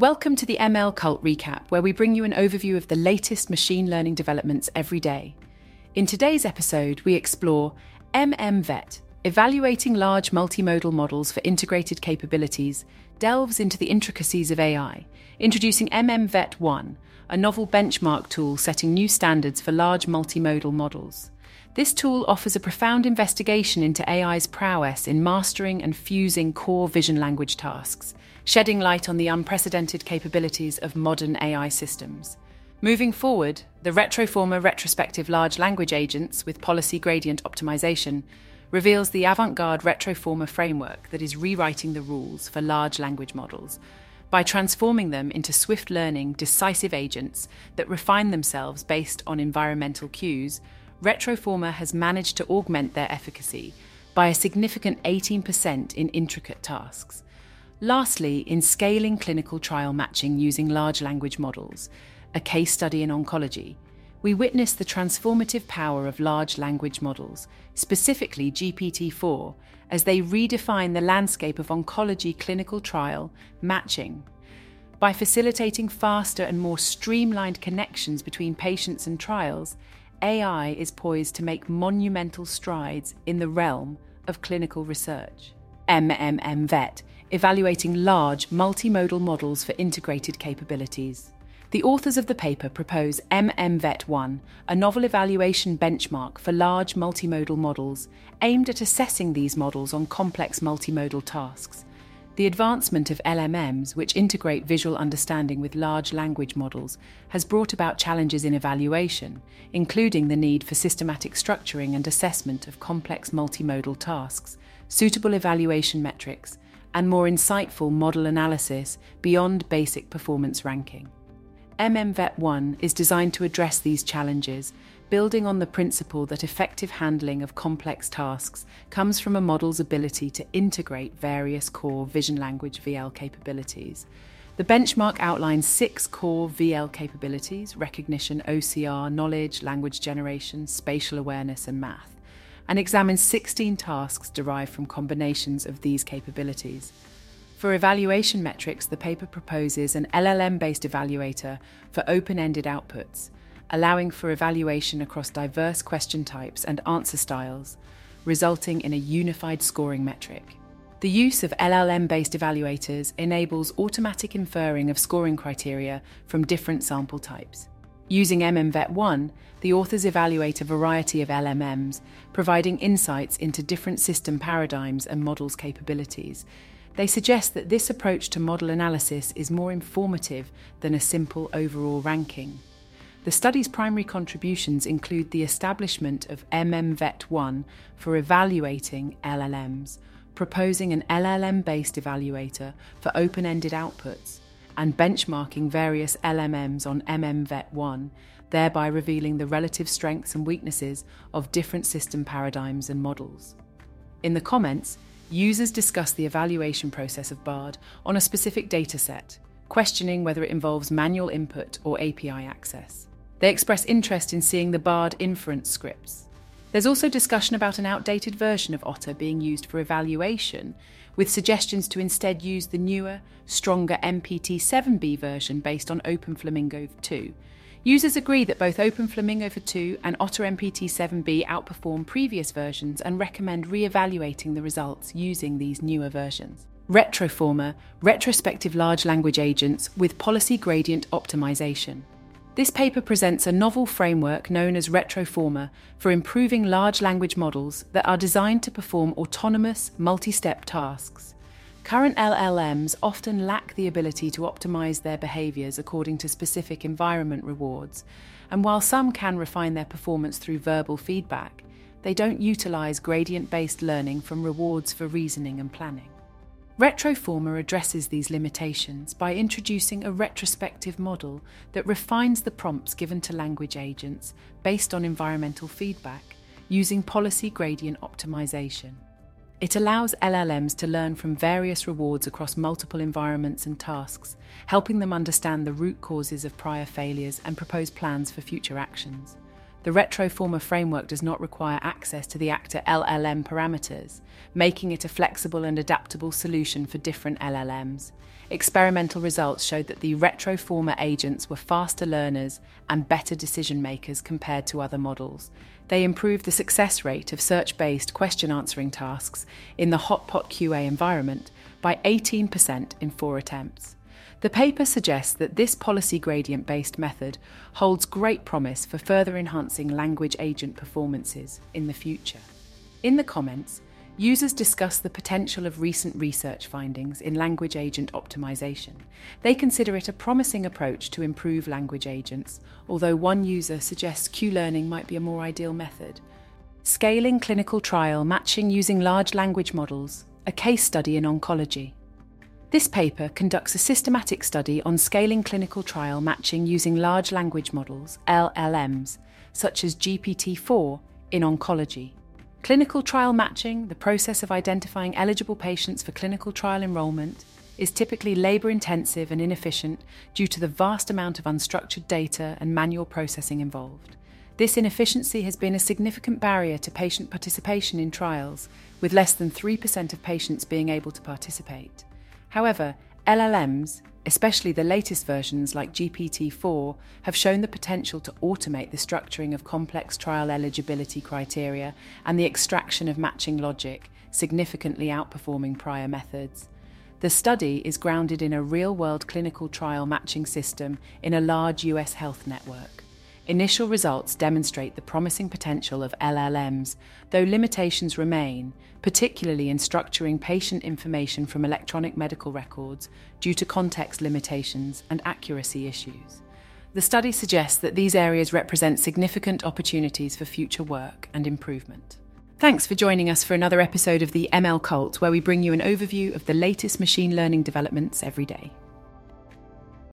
Welcome to the ML Cult Recap, where we bring you an overview of the latest machine learning developments every day. In today's episode, we explore MM-Vet, evaluating large multimodal models for integrated capabilities, delves into the intricacies of AI, introducing MM-Vet 1, a novel benchmark tool setting new standards for large multimodal models. This tool offers a profound investigation into AI's prowess in mastering and fusing core vision language tasks, shedding light on the unprecedented capabilities of modern AI systems. Moving forward, the Retroformer retrospective large language agents with policy gradient optimization reveals the avant-garde Retroformer framework that is rewriting the rules for large language models by transforming them into swift-learning, decisive agents that refine themselves based on environmental cues. Retroformer has managed to augment their efficacy by a significant 18% in intricate tasks. Lastly, in scaling clinical trial matching using large language models, a case study in oncology, we witness the transformative power of large language models, specifically GPT-4, as they redefine the landscape of oncology clinical trial matching. By facilitating faster and more streamlined connections between patients and trials, AI is poised to make monumental strides in the realm of clinical research. MM-Vet, evaluating large multimodal models for integrated capabilities. The authors of the paper propose MM-Vet 1, a novel evaluation benchmark for large multimodal models aimed at assessing these models on complex multimodal tasks. The advancement of LLMs, which integrate visual understanding with large language models, has brought about challenges in evaluation, including the need for systematic structuring and assessment of complex multimodal tasks, suitable evaluation metrics, and more insightful model analysis beyond basic performance ranking. MM-Vet 1 is designed to address these challenges, building on the principle that effective handling of complex tasks comes from a model's ability to integrate various core vision language VL capabilities. The benchmark outlines 6 core VL capabilities: recognition, OCR, knowledge, language generation, spatial awareness, and math, and examines 16 tasks derived from combinations of these capabilities. For evaluation metrics, the paper proposes an LLM-based evaluator for open-ended outputs, allowing for evaluation across diverse question types and answer styles, resulting in a unified scoring metric. The use of LLM-based evaluators enables automatic inferring of scoring criteria from different sample types. Using MM-Vet 1, the authors evaluate a variety of LLMs, providing insights into different system paradigms and models' capabilities. They suggest that this approach to model analysis is more informative than a simple overall ranking. The study's primary contributions include the establishment of MM-Vet 1 for evaluating LLMs, proposing an LLM-based evaluator for open-ended outputs, and benchmarking various LLMs on MM-Vet 1, thereby revealing the relative strengths and weaknesses of different system paradigms and models. In the comments, users discuss the evaluation process of Bard on a specific dataset, questioning whether it involves manual input or API access. They express interest in seeing the Bard inference scripts. There's also discussion about an outdated version of Otter being used for evaluation, with suggestions to instead use the newer, stronger MPT7B version based on OpenFlamingo 2. Users agree that both OpenFlamingo 2 and Otter MPT7B outperform previous versions and recommend re-evaluating the results using these newer versions. Retroformer, retrospective large language agents with policy gradient optimization. This paper presents a novel framework known as Retroformer for improving large language models that are designed to perform autonomous, multi-step tasks. Current LLMs often lack the ability to optimize their behaviors according to specific environment rewards, and while some can refine their performance through verbal feedback, they don't utilize gradient-based learning from rewards for reasoning and planning. Retroformer addresses these limitations by introducing a retrospective model that refines the prompts given to language agents based on environmental feedback using policy gradient optimization. It allows LLMs to learn from various rewards across multiple environments and tasks, helping them understand the root causes of prior failures and propose plans for future actions. The Retroformer framework does not require access to the actor LLM parameters, making it a flexible and adaptable solution for different LLMs. Experimental results showed that the Retroformer agents were faster learners and better decision-makers compared to other models. They improved the success rate of search-based question-answering tasks in the HotpotQA environment by 18% in 4 attempts. The paper suggests that this policy gradient-based method holds great promise for further enhancing language agent performances in the future. In the comments, users discuss the potential of recent research findings in language agent optimization. They consider it a promising approach to improve language agents, although one user suggests Q-learning might be a more ideal method. Scaling clinical trial matching using large language models, a case study in oncology. This paper conducts a systematic study on scaling clinical trial matching using large language models, LLMs, such as GPT-4, in oncology. Clinical trial matching, the process of identifying eligible patients for clinical trial enrollment, is typically labour-intensive and inefficient due to the vast amount of unstructured data and manual processing involved. This inefficiency has been a significant barrier to patient participation in trials, with less than 3% of patients being able to participate. However, LLMs, especially the latest versions like GPT-4, have shown the potential to automate the structuring of complex trial eligibility criteria and the extraction of matching logic, significantly outperforming prior methods. The study is grounded in a real-world clinical trial matching system in a large US health network. Initial results demonstrate the promising potential of LLMs, though limitations remain, particularly in structuring patient information from electronic medical records due to context limitations and accuracy issues. The study suggests that these areas represent significant opportunities for future work and improvement. Thanks for joining us for another episode of the ML Cult, where we bring you an overview of the latest machine learning developments every day.